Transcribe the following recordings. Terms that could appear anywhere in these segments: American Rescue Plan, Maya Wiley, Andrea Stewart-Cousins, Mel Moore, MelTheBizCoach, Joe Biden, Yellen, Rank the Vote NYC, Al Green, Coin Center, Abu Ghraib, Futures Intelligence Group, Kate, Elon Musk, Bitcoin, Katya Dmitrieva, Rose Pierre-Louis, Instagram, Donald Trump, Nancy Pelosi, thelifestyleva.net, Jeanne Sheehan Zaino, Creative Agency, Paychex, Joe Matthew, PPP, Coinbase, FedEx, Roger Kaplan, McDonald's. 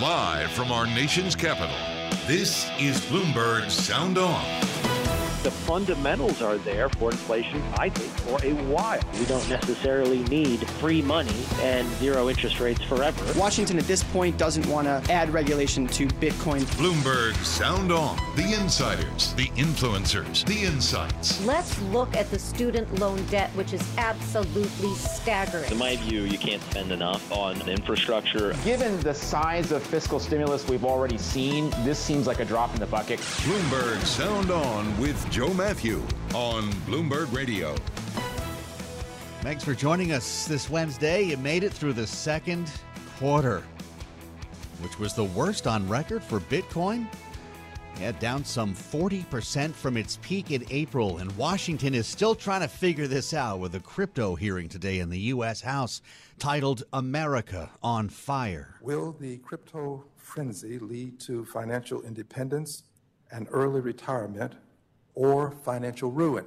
Live from our nation's capital, this is Bloomberg Sound On. The fundamentals are there for inflation, I think, for a while. We don't necessarily need free money and zero interest rates forever. Washington at this point doesn't want to add regulation to Bitcoin. Bloomberg Sound On. The insiders, the influencers, the insights. Let's look at the student loan debt, which is absolutely staggering. In my view, you can't spend enough on infrastructure. Given the size of fiscal stimulus we've already seen, this seems like a drop in the bucket. Bloomberg Sound On with Joe Matthew on Bloomberg Radio. Thanks for joining us this Wednesday. You made it through the second quarter, which was the worst on record for Bitcoin. Yeah, down some 40% from its peak in April. And Washington is still trying to figure this out with a crypto hearing today in the U.S. House titled America on Fire. Will the crypto frenzy lead to financial independence and early retirement or financial ruin?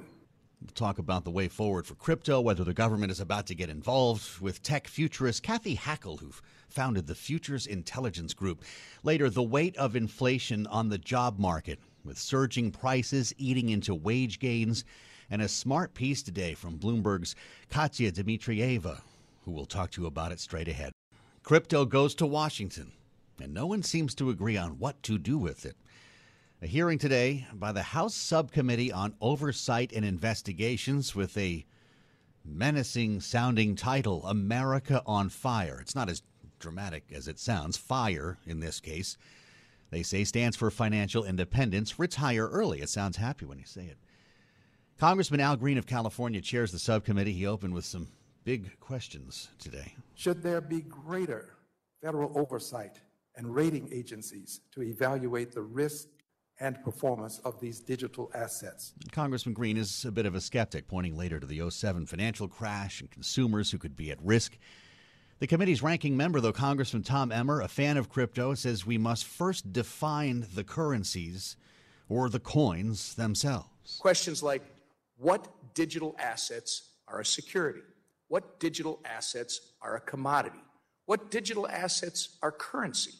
We'll talk about the way forward for crypto, whether the government is about to get involved, with tech futurist Kathy Hackl, who founded the Futures Intelligence Group. Later, the weight of inflation on the job market, with surging prices eating into wage gains, and a smart piece today from Bloomberg's Katya Dmitrieva, who we'll talk to about it straight ahead. Crypto goes to Washington, and no one seems to agree on what to do with it. A hearing today by the House Subcommittee on Oversight and Investigations with a menacing-sounding title, America on Fire. It's not as dramatic as it sounds. Fire, in this case, they say stands for financial independence. Retire early. It sounds happy when you say it. Congressman Al Green of California chairs the subcommittee. He opened with some big questions today. Should there be greater federal oversight and rating agencies to evaluate the risk and performance of these digital assets? Congressman Green is a bit of a skeptic, pointing later to the 2007 financial crash and consumers who could be at risk. The committee's ranking member, though, Congressman Tom Emmer, a fan of crypto, says we must first define the currencies or the coins themselves. Questions like, what digital assets are a security? What digital assets are a commodity? What digital assets are currency?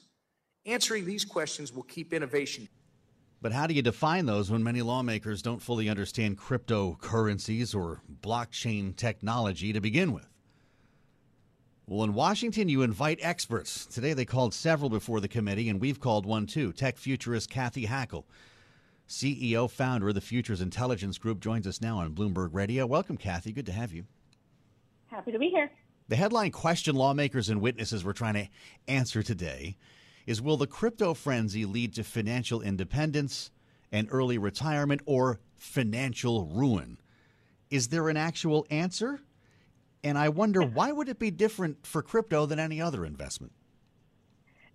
Answering these questions will keep innovation. But how do you define those when many lawmakers don't fully understand cryptocurrencies or blockchain technology to begin with? Well, in Washington, you invite experts. Today they called several before the committee, and we've called one too. Tech futurist Kathy Hackl, CEO, founder of the Futures Intelligence Group, joins us now on Bloomberg Radio. Welcome, Kathy. Good to have you. Happy to be here. The headline question lawmakers and witnesses were trying to answer today is, will the crypto frenzy lead to financial independence and early retirement or financial ruin? Is there an actual answer? And I wonder, why would it be different for crypto than any other investment?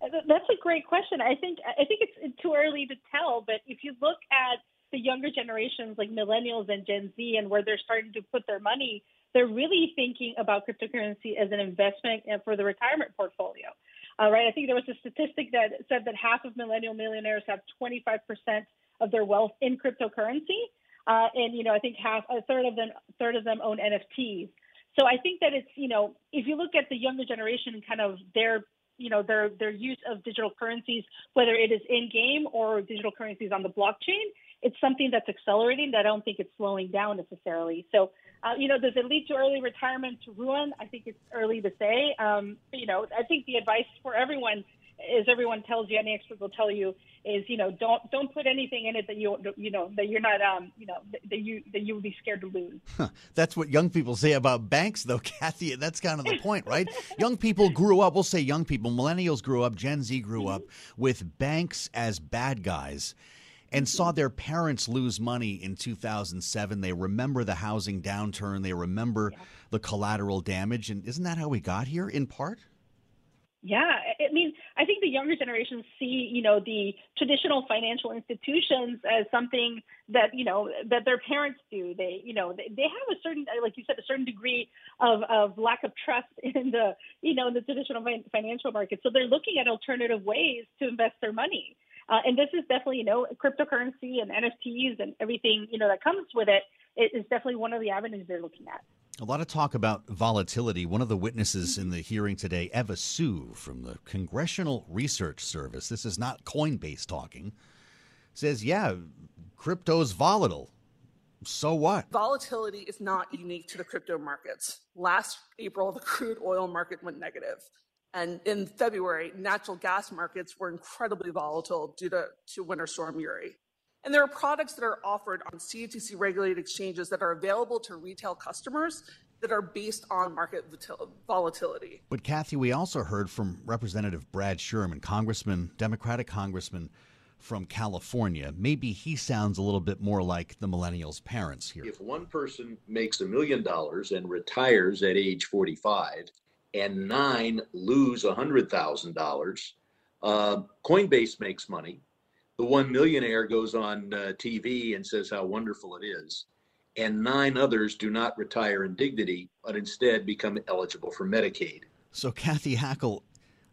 That's a great question. I think it's too early to tell, but if you look at the younger generations like millennials and Gen Z and where they're starting to put their money, they're really thinking about cryptocurrency as an investment and for the retirement portfolio. Right. I think there was a statistic that said that half of millennial millionaires have 25% of their wealth in cryptocurrency. And, I think a third of them own NFTs. So I think that it's, if you look at the younger generation, kind of their use of digital currencies, whether it is in game or digital currencies on the blockchain, it's something that's accelerating that I don't think it's slowing down necessarily. So, does it lead to early retirement to ruin? I think it's early to say. I think the advice for everyone, as everyone tells you, any expert will tell you, is don't put anything in it that you would be scared to lose. Huh. That's what young people say about banks, though, Kathy. That's kind of the point, right? Young people grew up. We'll say young people, millennials grew up, Gen Z grew up with banks as bad guys, and saw their parents lose money in 2007. They remember the housing downturn. They remember the collateral damage. And isn't that how we got here in part? Yeah, I mean, I think the younger generations see, you know, the traditional financial institutions as something that, you know, that their parents do. They, you know, they have a certain, like you said, a certain degree of lack of trust in the, you know, in the traditional financial market. So they're looking at alternative ways to invest their money. And this is definitely, you know, cryptocurrency and NFTs and everything, you know, that comes with it. It is definitely one of the avenues they're looking at. A lot of talk about volatility. One of the witnesses in the hearing today, Eva Sue from the Congressional Research Service, this is not Coinbase talking, says, yeah, crypto's volatile. So what? Volatility is not unique to the crypto markets. Last April, the crude oil market went negative. And in February, natural gas markets were incredibly volatile due to Winter Storm Uri. And there are products that are offered on CFTC-regulated exchanges that are available to retail customers that are based on market volatility. But, Kathy, we also heard from Representative Brad Sherman, Congressman, Democratic Congressman from California. Maybe he sounds a little bit more like the millennials' parents here. If one person makes $1 million and retires at age 45 and 9 lose $100,000, Coinbase makes money. The one millionaire goes on TV and says how wonderful it is, and 9 others do not retire in dignity, but instead become eligible for Medicaid. So, Kathy Hackl,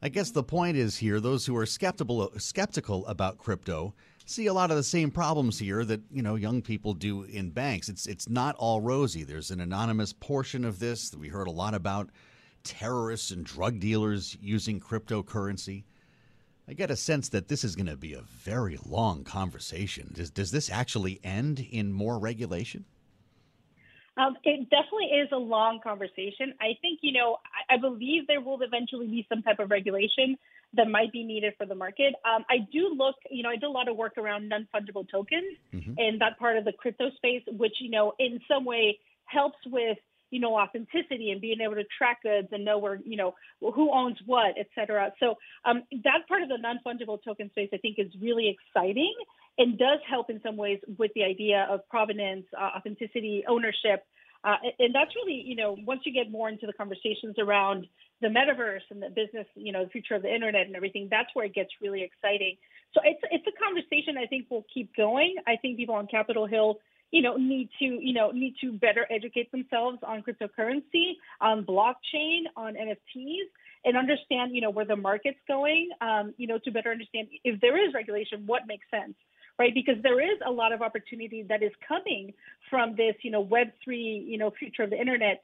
I guess the point is here, those who are skeptical about crypto see a lot of the same problems here that, you know, young people do in banks. It's not all rosy. There's an anonymous portion of this that we heard a lot about, terrorists and drug dealers using cryptocurrency. I get a sense that this is going to be a very long conversation. Does this actually end in more regulation? It definitely is a long conversation. I think, you know, I believe there will eventually be some type of regulation that might be needed for the market. I did a lot of work around non-fungible tokens in that part of the crypto space, which, you know, in some way helps with, you know, authenticity and being able to track goods and know where, you know, who owns what, et cetera. So that part of the non-fungible token space, I think, is really exciting and does help in some ways with the idea of provenance, authenticity, ownership. And that's really, you know, once you get more into the conversations around the metaverse and the business, you know, the future of the internet and everything, that's where it gets really exciting. So it's a conversation I think will keep going. I think people on Capitol Hill, you know, need to better educate themselves on cryptocurrency, on blockchain, on NFTs, and understand, you know, where the market's going, you know, to better understand if there is regulation, what makes sense, right? Because there is a lot of opportunity that is coming from this, you know, Web3, you know, future of the internet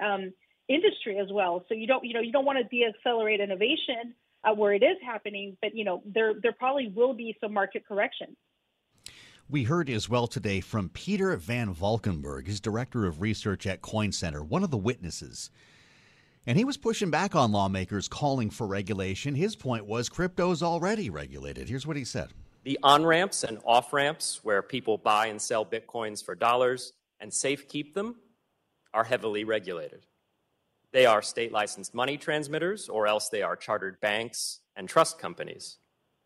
industry as well. So you don't want to de-accelerate innovation where it is happening, but, you know, there probably will be some market correction. We heard as well today from Peter Van Valkenburgh, his director of research at Coin Center, one of the witnesses. And he was pushing back on lawmakers calling for regulation. His point was crypto's already regulated. Here's what he said. The on-ramps and off-ramps where people buy and sell bitcoins for dollars and safe keep them are heavily regulated. They are state-licensed money transmitters, or else they are chartered banks and trust companies.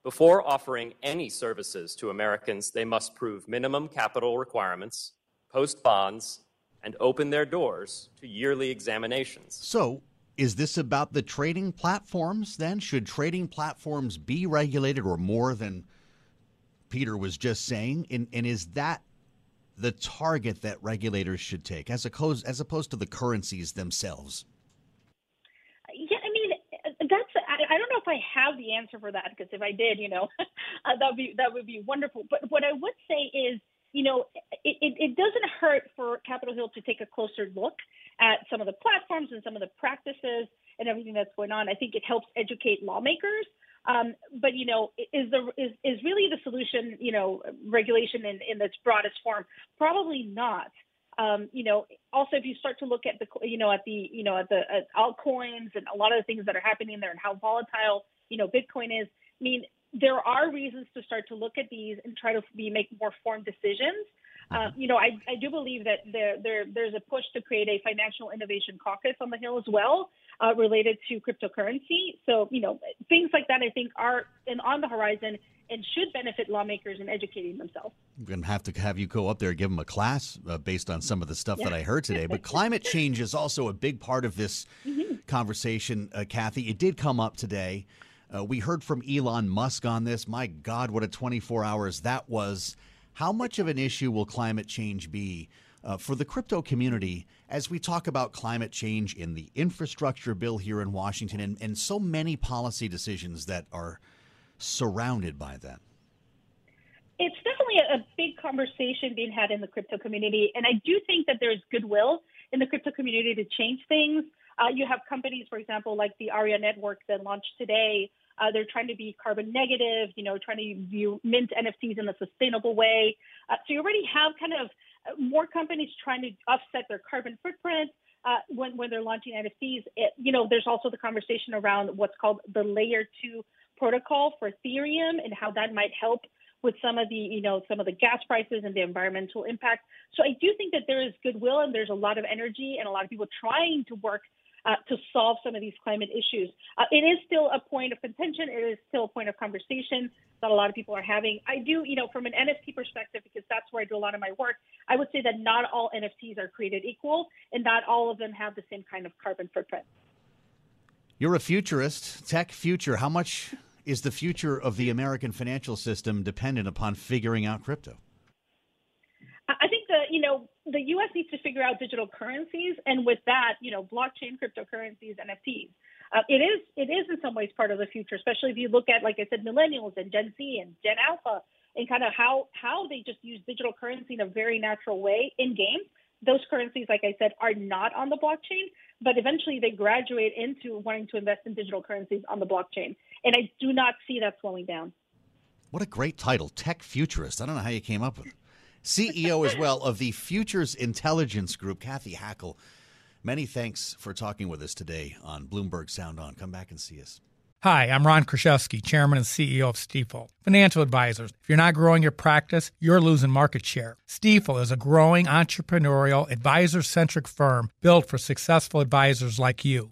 Before offering any services to Americans, they must prove minimum capital requirements, post bonds, and open their doors to yearly examinations. So, is this about the trading platforms then? Should trading platforms be regulated or more than Peter was just saying? And is that the target that regulators should take as opposed to the currencies themselves? I don't know if I have the answer for that, because if I did, you know, that would be wonderful. But what I would say is, you know, it doesn't hurt for Capitol Hill to take a closer look at some of the platforms and some of the practices and everything that's going on. I think it helps educate lawmakers. But, you know, is really the solution, you know, regulation in its broadest form? Probably not. You know, also if you start to look at the altcoins and a lot of the things that are happening there and how volatile, you know, Bitcoin is, I mean, there are reasons to start to look at these and try to make more informed decisions. You know, I do believe that there's a push to create a financial innovation caucus on the Hill as well, related to cryptocurrency. So, you know, things like that, I think, are on the horizon and should benefit lawmakers in educating themselves. I'm going to have you go up there and give them a class based on some of the stuff that I heard today. But climate change is also a big part of this conversation, Kathy. It did come up today. We heard from Elon Musk on this. My God, what a 24 hours that was. How much of an issue will climate change be for the crypto community as we talk about climate change in the infrastructure bill here in Washington and so many policy decisions that are surrounded by that? It's definitely a big conversation being had in the crypto community. And I do think that there's goodwill in the crypto community to change things. You have companies, for example, like the Aria Network that launched today. They're trying to be carbon negative, you know, trying to view mint NFTs in a sustainable way. So you already have kind of more companies trying to offset their carbon footprint when they're launching NFTs. There's also the conversation around what's called the layer 2 protocol for Ethereum and how that might help with some of the, some of the gas prices and the environmental impact. So I do think that there is goodwill and there's a lot of energy and a lot of people trying to work to solve some of these climate issues. It is still a point of contention. It is still a point of conversation that a lot of people are having. I do, from an NFT perspective, because that's where I do a lot of my work, I would say that not all NFTs are created equal and not all of them have the same kind of carbon footprint. You're a futurist, tech future. How much is the future of the American financial system dependent upon figuring out crypto? I think that, the U.S. needs to figure out digital currencies, and with that, blockchain, cryptocurrencies, NFTs. It is in some ways part of the future, especially if you look at, like I said, millennials and Gen Z and Gen Alpha, and kind of how they just use digital currency in a very natural way in games. Those currencies, like I said, are not on the blockchain, but eventually they graduate into wanting to invest in digital currencies on the blockchain. And I do not see that slowing down. What a great title, Tech Futurist. I don't know how you came up with it. CEO as well of the Futures Intelligence Group, Kathy Hackl. Many thanks for talking with us today on Bloomberg Sound On. Come back and see us. Hi, I'm Ron Kraszewski, Chairman and CEO of Stifel. Financial advisors, if you're not growing your practice, you're losing market share. Stifel is a growing entrepreneurial, advisor-centric firm built for successful advisors like you.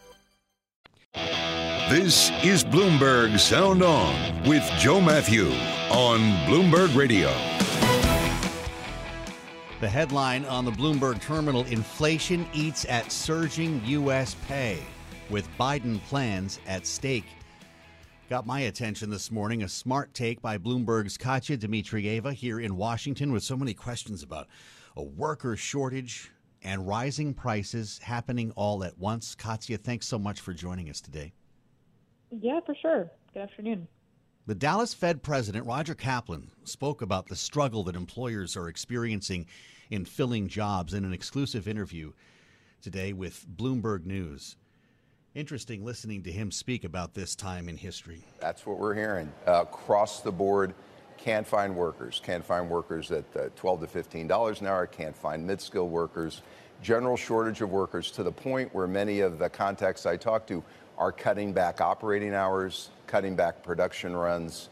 This is Bloomberg Sound On with Joe Matthew on Bloomberg Radio. The headline on the Bloomberg terminal, inflation eats at surging U.S. pay with Biden plans at stake. Got my attention this morning, a smart take by Bloomberg's Katya Dmitrieva here in Washington with so many questions about a worker shortage and rising prices happening all at once. Katya, thanks so much for joining us today. Yeah, for sure. Good afternoon. The Dallas Fed president, Roger Kaplan, spoke about the struggle that employers are experiencing in filling jobs in an exclusive interview today with Bloomberg News. Interesting listening to him speak about this time in history. That's what we're hearing. Across the board, can't find workers. Can't find workers at $12 to $15 an hour. Can't find mid-skill workers. General shortage of workers to the point where many of the contacts I talked to are cutting back operating hours, cutting back production runs.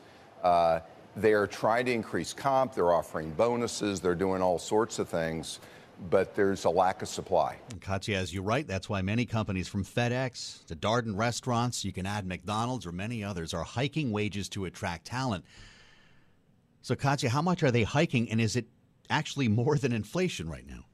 They're trying to increase comp. They're offering bonuses. They're doing all sorts of things. But there's a lack of supply. And Katya, as you write, that's why many companies from FedEx to Darden restaurants, you can add McDonald's or many others, are hiking wages to attract talent. So, Katya, how much are they hiking? And is it actually more than inflation right now?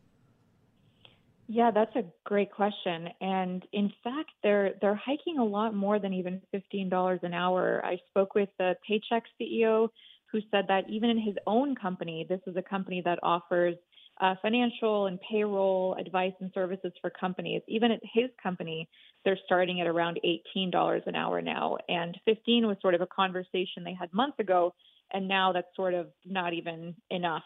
Yeah, that's a great question. And in fact, they're hiking a lot more than even $15 an hour. I spoke with the Paychex CEO who said that even in his own company, this is a company that offers financial and payroll advice and services for companies. Even at his company, they're starting at around $18 an hour now. And $15 was sort of a conversation they had months ago. And now that's sort of not even enough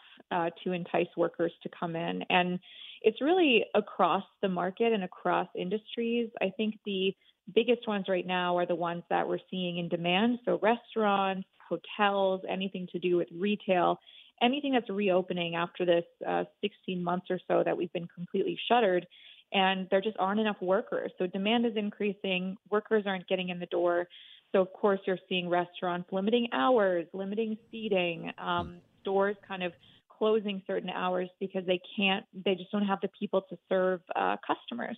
to entice workers to come in. And it's really across the market and across industries. I think the biggest ones right now are the ones that we're seeing in demand. So restaurants, hotels, anything to do with retail, anything that's reopening after this 16 months or so that we've been completely shuttered. And there just aren't enough workers. So demand is increasing. Workers aren't getting in the door. So, of course, you're seeing restaurants limiting hours, limiting seating, stores kind of closing certain hours because they just don't have the people to serve customers.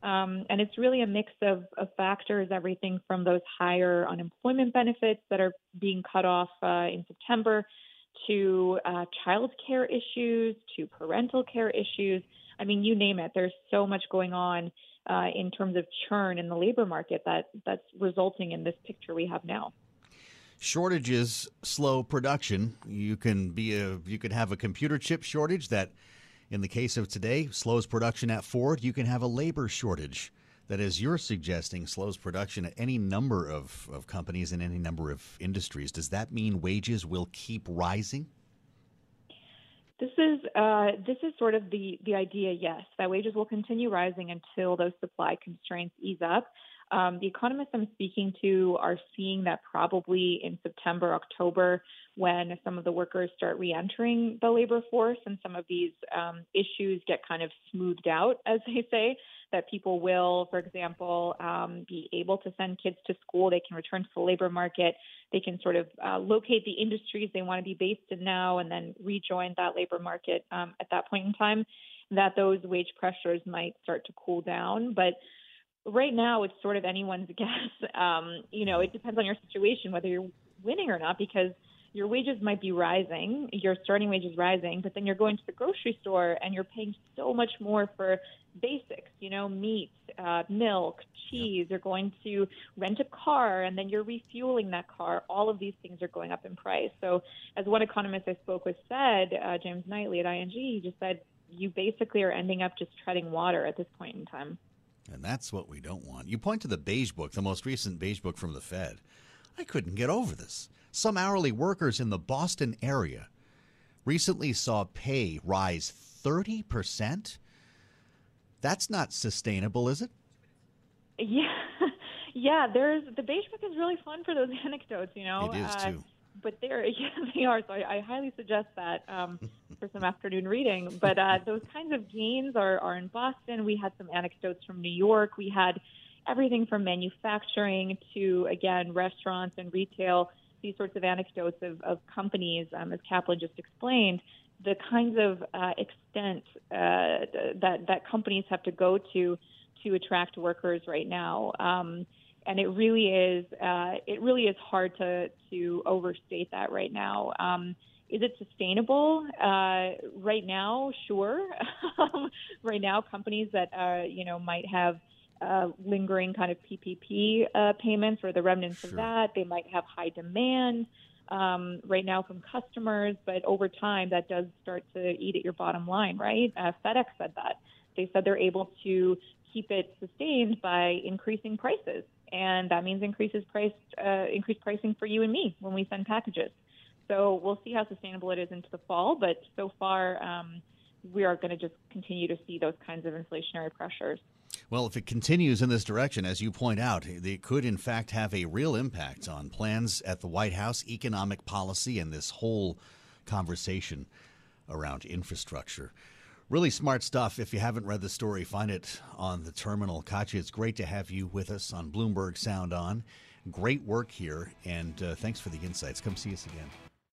And it's really a mix of factors, everything from those higher unemployment benefits that are being cut off in September to child care issues, to parental care issues. I mean, you name it. There's so much going on in terms of churn in the labor market that's resulting in this picture we have now. Shortages slow production. You could have a computer chip shortage that, in the case of today, slows production at Ford. You can have a labor shortage that, as you're suggesting, slows production at any number of companies in any number of industries. Does that mean wages will keep rising? This is sort of the idea, yes, that wages will continue rising until those supply constraints ease up. The economists I'm speaking to are seeing that probably in September, October, when some of the workers start reentering the labor force and some of these issues get kind of smoothed out, as they say, that people will, for example, be able to send kids to school. They can return to the labor market. They can sort of locate the industries they want to be based in now and then rejoin that labor market at that point in time, that those wage pressures might start to cool down. But right now, it's sort of anyone's guess. It depends on your situation, whether you're winning or not, because your wages might be rising, your starting wage is rising, but then you're going to the grocery store and you're paying so much more for basics, meat, milk, cheese. You're going to rent a car and then you're refueling that car. All of these things are going up in price. So as one economist I spoke with said, James Knightley at ING, he just said, you basically are ending up just treading water at this point in time. And that's what we don't want. You point to the Beige Book, the most recent Beige Book from the Fed. I couldn't get over this. Some hourly workers in the Boston area recently saw pay rise 30%. That's not sustainable, is it? Yeah. The Beige Book is really fun for those anecdotes, It is too. But they are. So I highly suggest that for some afternoon reading. But those kinds of gains are in Boston. We had some anecdotes from New York. We had everything from manufacturing to, again, restaurants and retail, these sorts of anecdotes of companies, as Kaplan just explained, the kinds of extent that companies have to go to attract workers right now. And it really is hard to overstate that right now. Is it sustainable right now? Sure. Right now, companies that might have lingering kind of PPP payments or the remnants of that, they might have high demand right now from customers, but over time that does start to eat at your bottom line, right? FedEx said that. They said they're able to keep it sustained by increasing prices. And that means increased pricing for you and me when we send packages. So we'll see how sustainable it is into the fall. But so far, we are going to just continue to see those kinds of inflationary pressures. Well, if it continues in this direction, as you point out, it could, in fact, have a real impact on plans at the White House, economic policy, and this whole conversation around infrastructure. Really smart stuff. If you haven't read the story, find it on The Terminal. Katya, it's great to have you with us on Bloomberg Sound On. Great work here, and thanks for the insights. Come see us again.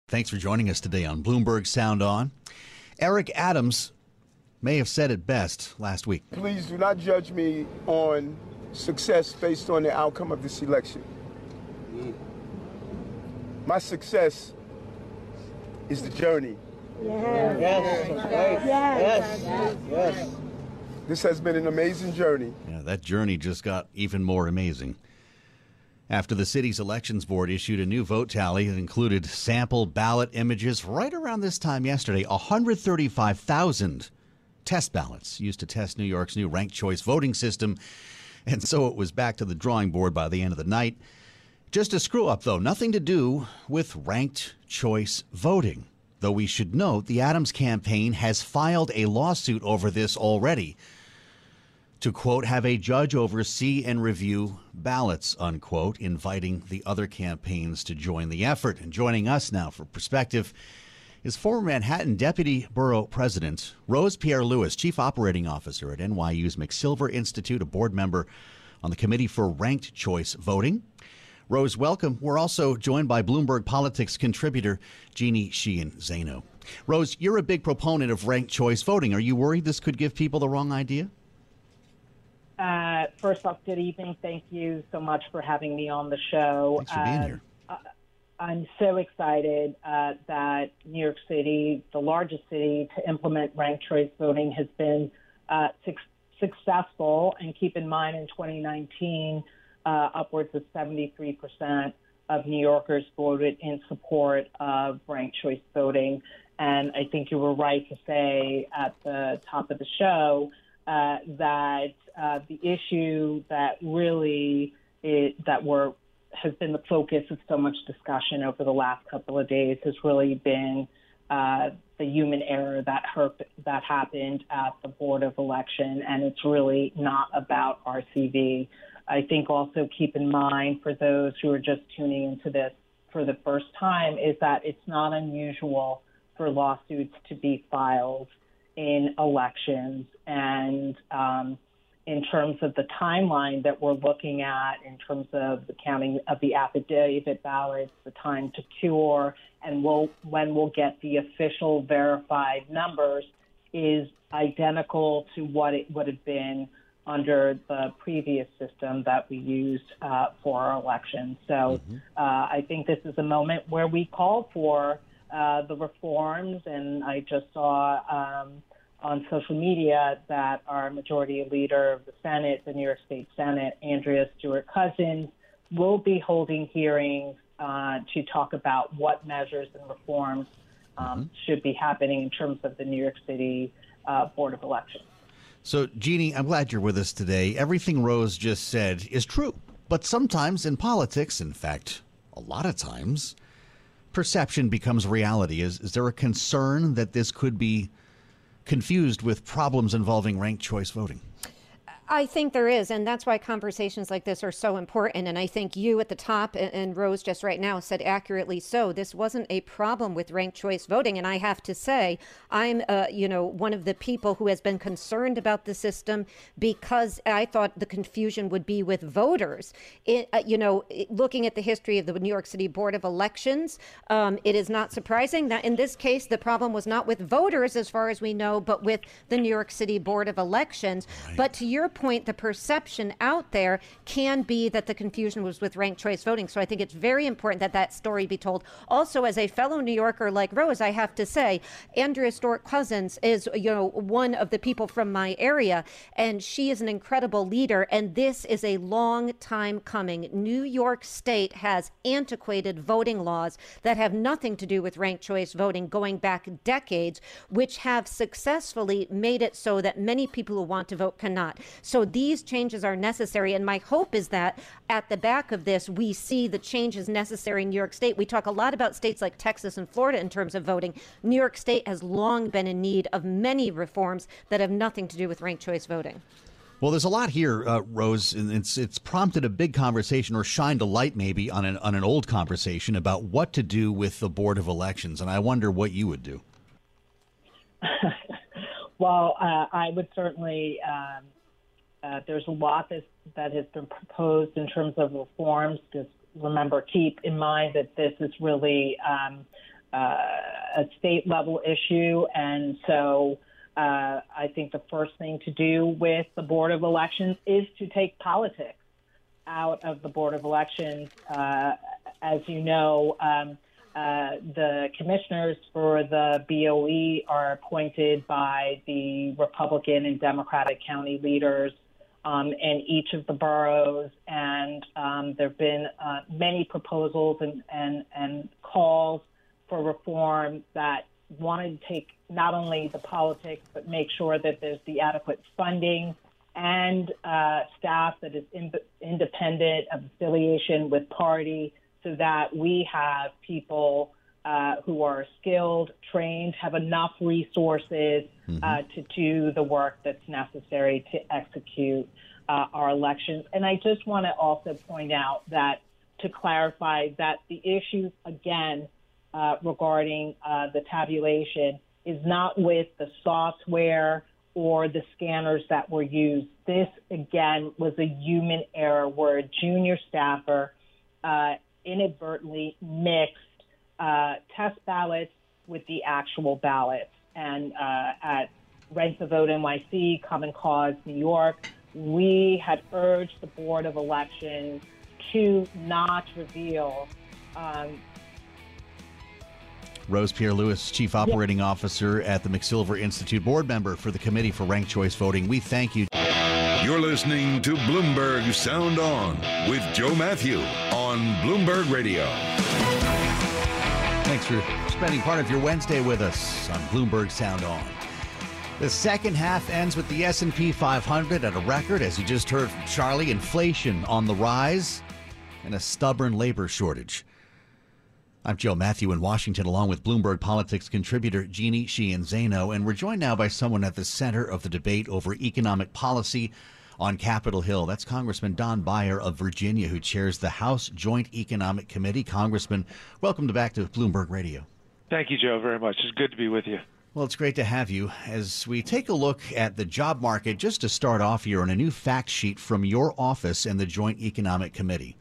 Thanks for joining us today on Bloomberg Sound On. Eric Adams may have said it best last week. Please do not judge me on success based on the outcome of this election. My success is the journey. Yes. Yes. Yes. Yes. Yes. Yes. This has been an amazing journey. Yeah, that journey just got even more amazing. After the city's elections board issued a new vote tally that included sample ballot images right around this time yesterday, 135,000 test ballots used to test New York's new ranked choice voting system. And so it was back to the drawing board by the end of the night. Just a screw up, though, nothing to do with ranked choice voting. Though we should note the Adams campaign has filed a lawsuit over this already to, quote, have a judge oversee and review ballots, unquote, inviting the other campaigns to join the effort. And joining us now for perspective is former Manhattan Deputy Borough President Rose Pierre-Louis, Chief Operating Officer at NYU's McSilver Institute, a board member on the Committee for Ranked Choice Voting. Rose, welcome. We're also joined by Bloomberg Politics contributor Jeanne Sheehan Zaino. Rose, you're a big proponent of ranked choice voting. Are you worried this could give people the wrong idea? First off, good evening. Thank you so much for having me on the show. Thanks for being here. I'm so excited that New York City, the largest city to implement ranked choice voting, has been successful. And keep in mind, in 2019, upwards of 73% of New Yorkers voted in support of ranked choice voting. And I think you were right to say at the top of the show that the issue that really has been the focus of so much discussion over the last couple of days has really been the human error that happened at the Board of Election. And it's really not about RCV. I think also keep in mind for those who are just tuning into this for the first time is that it's not unusual for lawsuits to be filed in elections. And in terms of the timeline that we're looking at, in terms of the counting of the affidavit ballots, the time to cure, and when we'll get the official verified numbers is identical to what it would have been under the previous system that we used for our elections. So I think this is a moment where we call for the reforms. And I just saw on social media that our majority leader of the Senate, the New York State Senate, Andrea Stewart-Cousins, will be holding hearings to talk about what measures and reforms should be happening in terms of the New York City Board of Elections. So, Jeanne, I'm glad you're with us today. Everything Rose just said is true. But sometimes in politics, in fact, a lot of times, perception becomes reality. Is there a concern that this could be confused with problems involving ranked choice voting? I think there is, and that's why conversations like this are so important. And I think you at the top and Rose just right now said accurately so. This wasn't a problem with ranked choice voting. And I have to say, I'm, one of the people who has been concerned about the system because I thought the confusion would be with voters. Looking at the history of the New York City Board of Elections, it is not surprising that in this case, the problem was not with voters, as far as we know, but with the New York City Board of Elections. Right. But to your point, the perception out there can be that the confusion was with ranked choice voting. So I think it's very important that that story be told. Also, as a fellow New Yorker like Rose, I have to say, Andrea Stewart-Cousins is, one of the people from my area, and she is an incredible leader. And this is a long time coming. New York State has antiquated voting laws that have nothing to do with ranked choice voting going back decades, which have successfully made it so that many people who want to vote cannot. So these changes are necessary. And my hope is that at the back of this, we see the changes necessary in New York State. We talk a lot about states like Texas and Florida in terms of voting. New York State has long been in need of many reforms that have nothing to do with ranked choice voting. Well, there's a lot here, Rose, and it's prompted a big conversation, or shined a light maybe on an old conversation about what to do with the Board of Elections. And I wonder what you would do. Well, I would certainly... there's a lot that has been proposed in terms of reforms. Just remember, keep in mind that this is really a state-level issue. And so I think the first thing to do with the Board of Elections is to take politics out of the Board of Elections. As you know, The commissioners for the BOE are appointed by the Republican and Democratic county leaders in each of the boroughs. And there have been many proposals and calls for reform that wanted to take not only the politics, but make sure that there's the adequate funding and staff that is independent of affiliation with party, so that we have people who are skilled, trained, have enough resources to do the work that's necessary to execute our elections. And I just want to also point out that, to clarify, that the issues, again, regarding the tabulation is not with the software or the scanners that were used. This, again, was a human error where a junior staffer inadvertently mixed test ballots with the actual ballots. And at Rank the Vote NYC, Common Cause New York, we had urged the Board of Elections to not reveal. Rose Pierre-Louis, Chief Operating Officer at the McSilver Institute, board member for the Committee for Ranked Choice Voting. We thank you. You're listening to Bloomberg Sound On with Joe Matthew on Bloomberg Radio. Thanks for spending part of your Wednesday with us on Bloomberg Sound On. The second half ends with the S&P 500 at a record, as you just heard from Charlie, inflation on the rise, and a stubborn labor shortage. I'm Joe Matthew in Washington, along with Bloomberg Politics contributor Jeanne Sheehan Zaino, and we're joined now by someone at the center of the debate over economic policy on Capitol Hill. That's Congressman Don Beyer of Virginia, who chairs the House Joint Economic Committee. Congressman, welcome back to Bloomberg Radio. Thank you, Joe, very much. It's good to be with you. Well, it's great to have you. As we take a look at the job market, just to start off here, on a new fact sheet from your office and the Joint Economic Committee,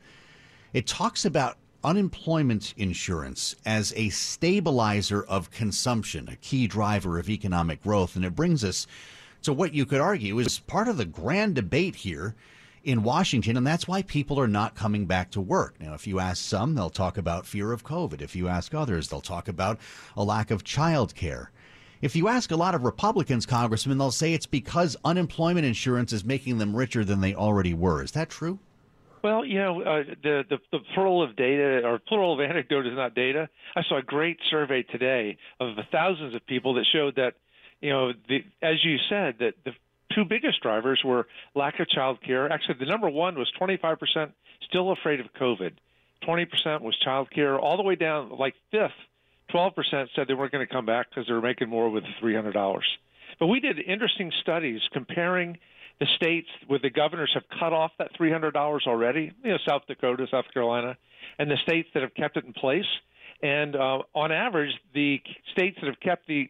it talks about unemployment insurance as a stabilizer of consumption, a key driver of economic growth. And it brings us to what you could argue is part of the grand debate here in Washington, and that's why people are not coming back to work. Now, if you ask some, they'll talk about fear of COVID. If you ask others, they'll talk about a lack of child care. If you ask a lot of Republicans, Congressman, they'll say it's because unemployment insurance is making them richer than they already were. Is that true? Well, you know, the plural of data, or plural of anecdote, is not data. I saw a great survey today of thousands of people that showed that, you know, as you said, that the two biggest drivers were lack of child care. Actually, the number one was 25% still afraid of COVID. 20% was child care, all the way down like fifth. 12% said they weren't going to come back because they were making more with $300. But we did interesting studies comparing the states where the governors have cut off that $300 already, you know, South Dakota, South Carolina, and the states that have kept it in place. And on average, the states that have kept the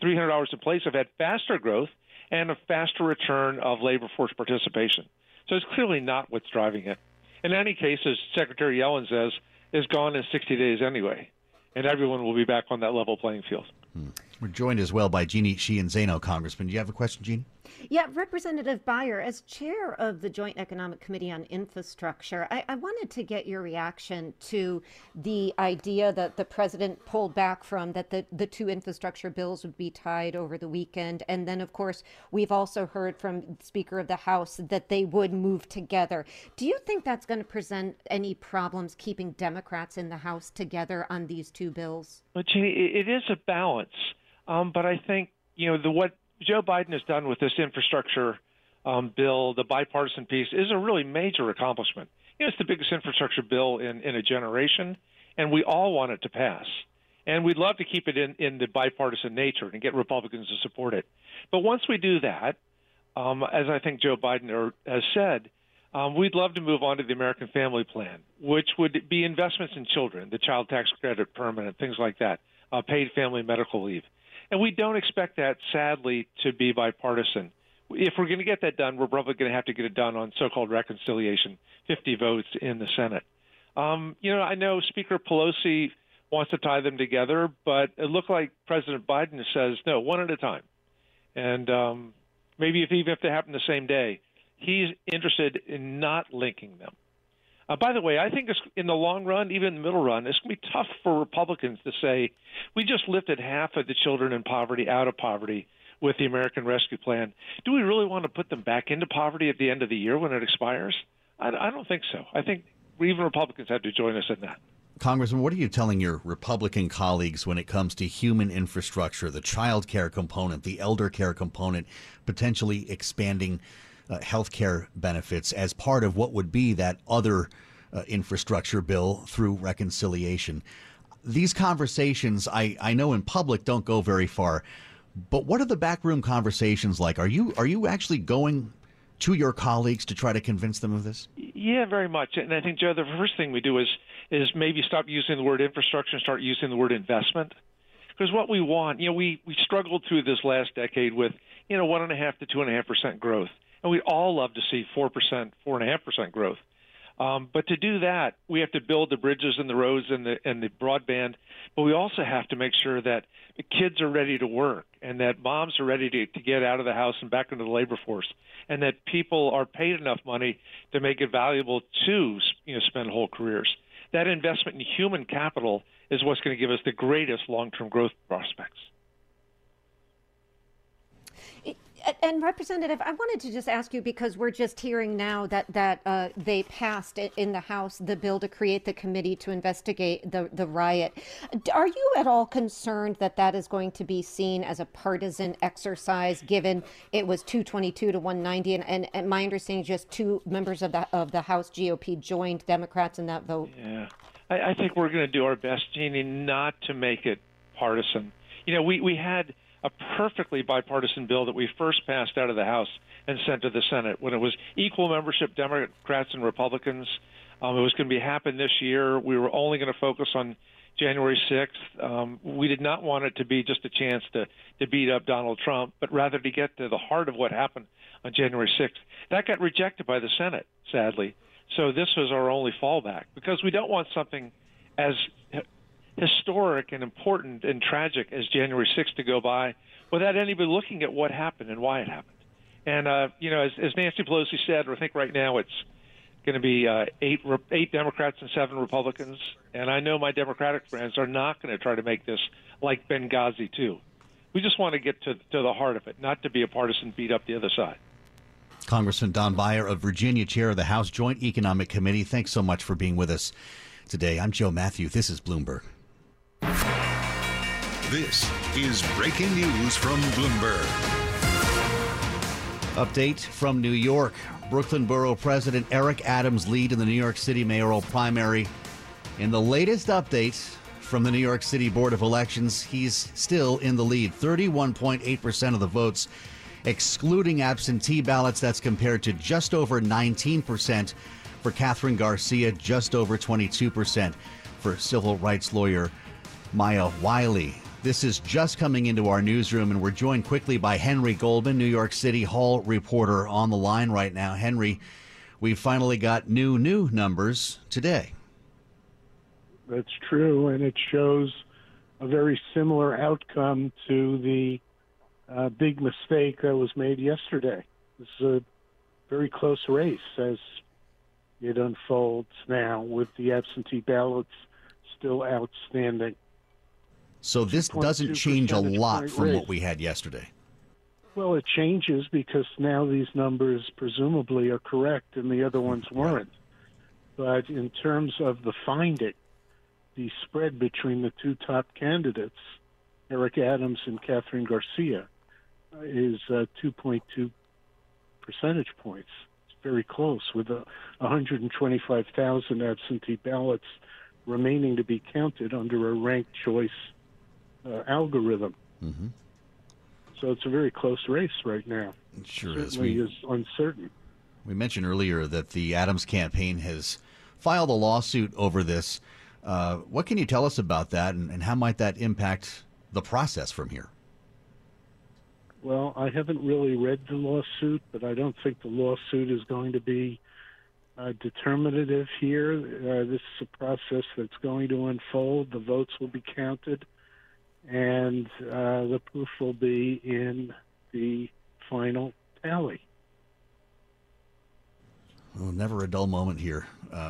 $300 in place have had faster growth and a faster return of labor force participation. So it's clearly not what's driving it. In any case, as Secretary Yellen says, it's gone in 60 days anyway, and everyone will be back on that level playing field. We're joined as well by Jeanne Sheehan Zaino. Congressman, do you have a question, Jeanne? Yeah, Representative Beyer, as chair of the Joint Economic Committee on Infrastructure, I wanted to get your reaction to the idea that the president pulled back from, that the two infrastructure bills would be tied over the weekend. And then, of course, we've also heard from Speaker of the House that they would move together. Do you think that's going to present any problems keeping Democrats in the House together on these two bills? Well, Jeanne, it is a balance. But I think, you know, what Joe Biden has done with this infrastructure bill, the bipartisan piece, is a really major accomplishment. You know, it's the biggest infrastructure bill in a generation, and we all want it to pass. And we'd love to keep it in the bipartisan nature and get Republicans to support it. But once we do that, as I think Joe Biden has said, we'd love to move on to the American Family Plan, which would be investments in children, the child tax credit, permanent, things like that, paid family medical leave. And we don't expect that, sadly, to be bipartisan. If we're going to get that done, we're probably going to have to get it done on so-called reconciliation, 50 votes in the Senate. You know, I know Speaker Pelosi wants to tie them together, but it looked like President Biden says, no, one at a time. And maybe even if they happen the same day, he's interested in not linking them. By the way, I think it's, in the long run, even the middle run, it's going to be tough for Republicans to say, we just lifted half of the children in poverty out of poverty with the American Rescue Plan. Do we really want to put them back into poverty at the end of the year when it expires? I don't think so. I think even Republicans have to join us in that. Congressman, what are you telling your Republican colleagues when it comes to human infrastructure, the child care component, the elder care component, potentially expanding health care benefits as part of what would be that other infrastructure bill through reconciliation? These conversations, I know in public, don't go very far, but what are the backroom conversations like? Are you actually going to your colleagues to try to convince them of this? Yeah, very much. And I think, Joe, the first thing we do is maybe stop using the word infrastructure and start using the word investment. Because what we want, we struggled through this last decade with, 1.5% to 2.5% growth. And we'd all love to see 4%, 4.5% growth. But to do that, we have to build the bridges and the roads and the broadband. But we also have to make sure that the kids are ready to work and that moms are ready to get out of the house and back into the labor force, and that people are paid enough money to make it valuable to spend whole careers. That investment in human capital is what's going to give us the greatest long-term growth prospects. And Representative, I wanted to just ask you, because we're just hearing now that they passed in the House the bill to create the committee to investigate the riot. Are you at all concerned that is going to be seen as a partisan exercise, given it was 222 to 190, and my understanding is just two members of the House GOP joined Democrats in that vote? Yeah, I think we're going to do our best, Jeannie, not to make it partisan. We had a perfectly bipartisan bill that we first passed out of the House and sent to the Senate when it was equal membership, Democrats and Republicans. It was going to happen this year. We were only going to focus on January 6th. We did not want it to be just a chance to beat up Donald Trump, but rather to get to the heart of what happened on January 6th. That got rejected by the Senate, sadly. So this was our only fallback, because we don't want something as historic and important and tragic as January 6th to go by without anybody looking at what happened and why it happened. And, as Nancy Pelosi said, I think right now it's going to be eight Democrats and 7 Republicans. And I know my Democratic friends are not going to try to make this like Benghazi, too. We just want to get to the heart of it, not to be a partisan beat up the other side. Congressman Don Beyer of Virginia, chair of the House Joint Economic Committee, thanks so much for being with us today. I'm Joe Matthew. This is Bloomberg. This is breaking news from Bloomberg. Update from New York. Brooklyn Borough President Eric Adams lead in the New York City mayoral primary. In the latest update from the New York City Board of Elections, he's still in the lead. 31.8% of the votes, excluding absentee ballots. That's compared to just over 19% for Catherine Garcia, just over 22% for civil rights lawyer Maya Wiley. This is just coming into our newsroom, and we're joined quickly by Henry Goldman, New York City Hall reporter, on the line right now. Henry, we finally got new numbers today. That's true, and it shows a very similar outcome to the big mistake that was made yesterday. This is a very close race as it unfolds now, with the absentee ballots still outstanding. So this doesn't change a lot from what we had yesterday. Well, it changes because now these numbers presumably are correct and the other ones weren't. Right. But in terms of the finding, the spread between the two top candidates, Eric Adams and Catherine Garcia, is 2.2 percentage points. It's very close, with 125,000 absentee ballots remaining to be counted under a ranked choice algorithm. Mm-hmm. So it's a very close race right now. It sure is. Certainly is uncertain. We mentioned earlier that the Adams campaign has filed a lawsuit over this. What can you tell us about that, and how might that impact the process from here? Well, I haven't really read the lawsuit, but I don't think the lawsuit is going to be determinative here. This is a process that's going to unfold. The votes will be counted, and the proof will be in the final tally. Well, never a dull moment here.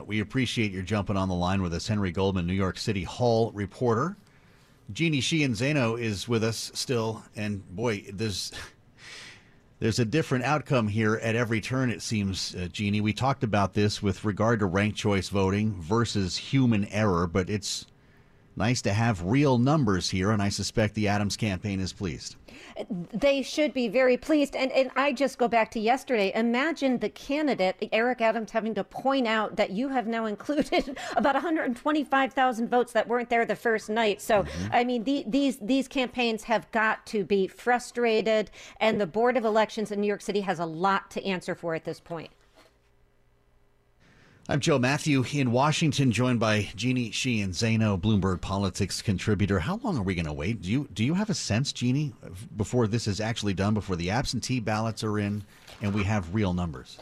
We appreciate your jumping on the line with us. Henry Goldman, New York City Hall reporter. Jeanne Sheehan Zaino is with us still. And boy, there's a different outcome here at every turn, it seems, Jeanne. We talked about this with regard to ranked choice voting versus human error, but it's nice to have real numbers here, and I suspect the Adams campaign is pleased. They should be very pleased. And I just go back to yesterday. Imagine the candidate, Eric Adams, having to point out that you have now included about 125,000 votes that weren't there the first night. So, I mean, these campaigns have got to be frustrated, and the Board of Elections in New York City has a lot to answer for at this point. I'm Joe Matthew in Washington, joined by Jeanne Sheehan Zaino, Bloomberg politics contributor. How long are we going to wait? Do you have a sense, Jeanne, before this is actually done, before the absentee ballots are in and we have real numbers?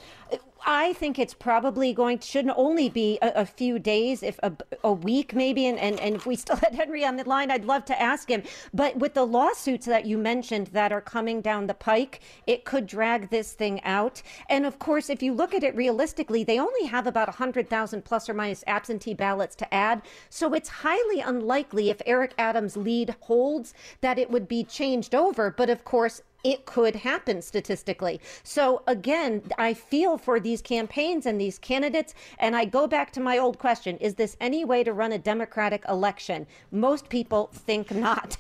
I think it's probably shouldn't only be a few days, if a week maybe, and if we still had Henry on the line, I'd love to ask him. But with the lawsuits that you mentioned that are coming down the pike, it could drag this thing out. And of course, if you look at it realistically, they only have about 100,000 plus or minus absentee ballots to add. So it's highly unlikely, if Eric Adams' lead holds, that it would be changed over. But of course, it could happen statistically. So again, I feel for these campaigns and these candidates, and I go back to my old question: is this any way to run a democratic election? Most people think not.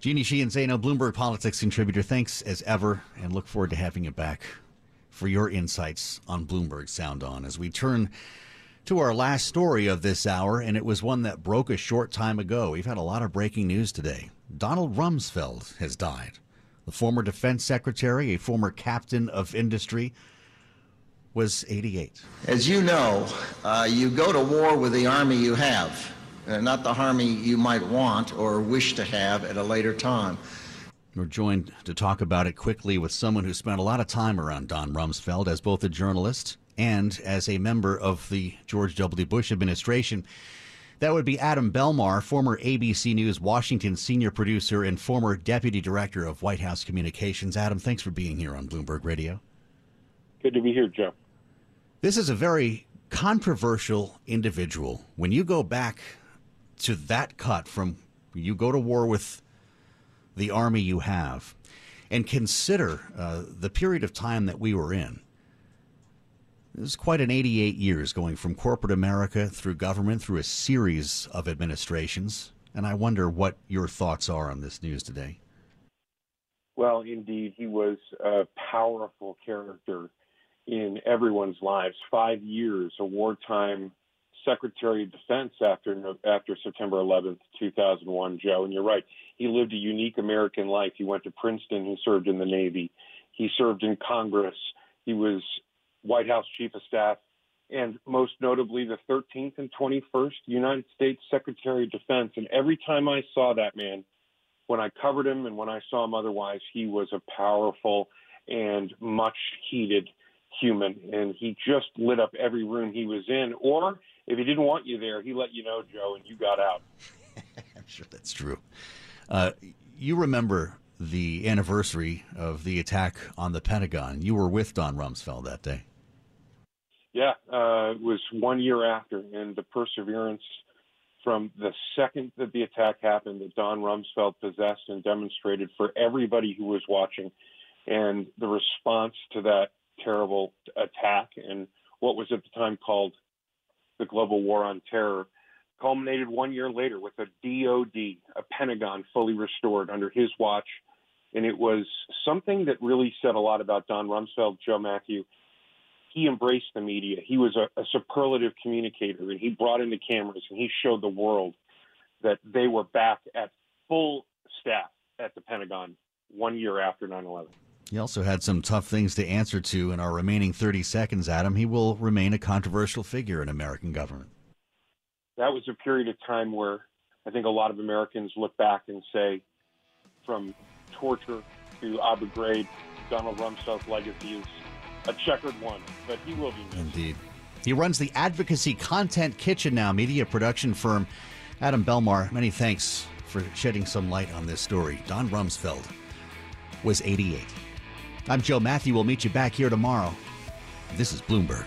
Jeanne Sheehan Zaino, Bloomberg politics contributor, thanks as ever, and look forward to having you back for your insights on Bloomberg Sound On. As we turn to our last story of this hour, and it was one that broke a short time ago. We've had a lot of breaking news today. Donald Rumsfeld has died. The former defense secretary, a former captain of industry, was 88. As you know, you go to war with the army you have, not the army you might want or wish to have at a later time. We're joined to talk about it quickly with someone who spent a lot of time around Don Rumsfeld as both a journalist and as a member of the George W. Bush administration. That would be Adam Belmar, former ABC News Washington senior producer and former deputy director of White House Communications. Adam, thanks for being here on Bloomberg Radio. Good to be here, Joe. This is a very controversial individual. When you go back to that cut from you go to war with the army you have and consider the period of time that we were in, it was quite an 88 years going from corporate America through government, through a series of administrations. And I wonder what your thoughts are on this news today. Well, indeed, he was a powerful character in everyone's lives. 5 years, a wartime Secretary of Defense after September 11th, 2001, Joe. And you're right. He lived a unique American life. He went to Princeton. He served in the Navy. He served in Congress. He was White House Chief of Staff, and most notably the 13th and 21st United States Secretary of Defense. And every time I saw that man, when I covered him and when I saw him otherwise, he was a powerful and much heated human. And he just lit up every room he was in. Or if he didn't want you there, he let you know, Joe, and you got out. I'm sure that's true. You remember the anniversary of the attack on the Pentagon. You were with Don Rumsfeld that day. Yeah, it was 1 year after, and the perseverance from the second that the attack happened that Don Rumsfeld possessed and demonstrated for everybody who was watching, and the response to that terrible attack and what was at the time called the global war on terror culminated 1 year later with a DOD, a Pentagon fully restored under his watch. And it was something that really said a lot about Don Rumsfeld, Joe Matthew. He embraced the media. He was a superlative communicator, and he brought in the cameras, and he showed the world that they were back at full staff at the Pentagon 1 year after 9/11. He also had some tough things to answer to in our remaining 30 seconds, Adam. He will remain a controversial figure in American government. That was a period of time where I think a lot of Americans look back and say, from torture to Abu Ghraib, Donald Rumsfeld's legacy is a checkered one, but he will be missed. Indeed. He runs the advocacy Content Kitchen now, media production firm. Adam Belmar, many thanks for shedding some light on this story. Don Rumsfeld was 88. I'm Joe Matthew. We'll meet you back here tomorrow. This is Bloomberg.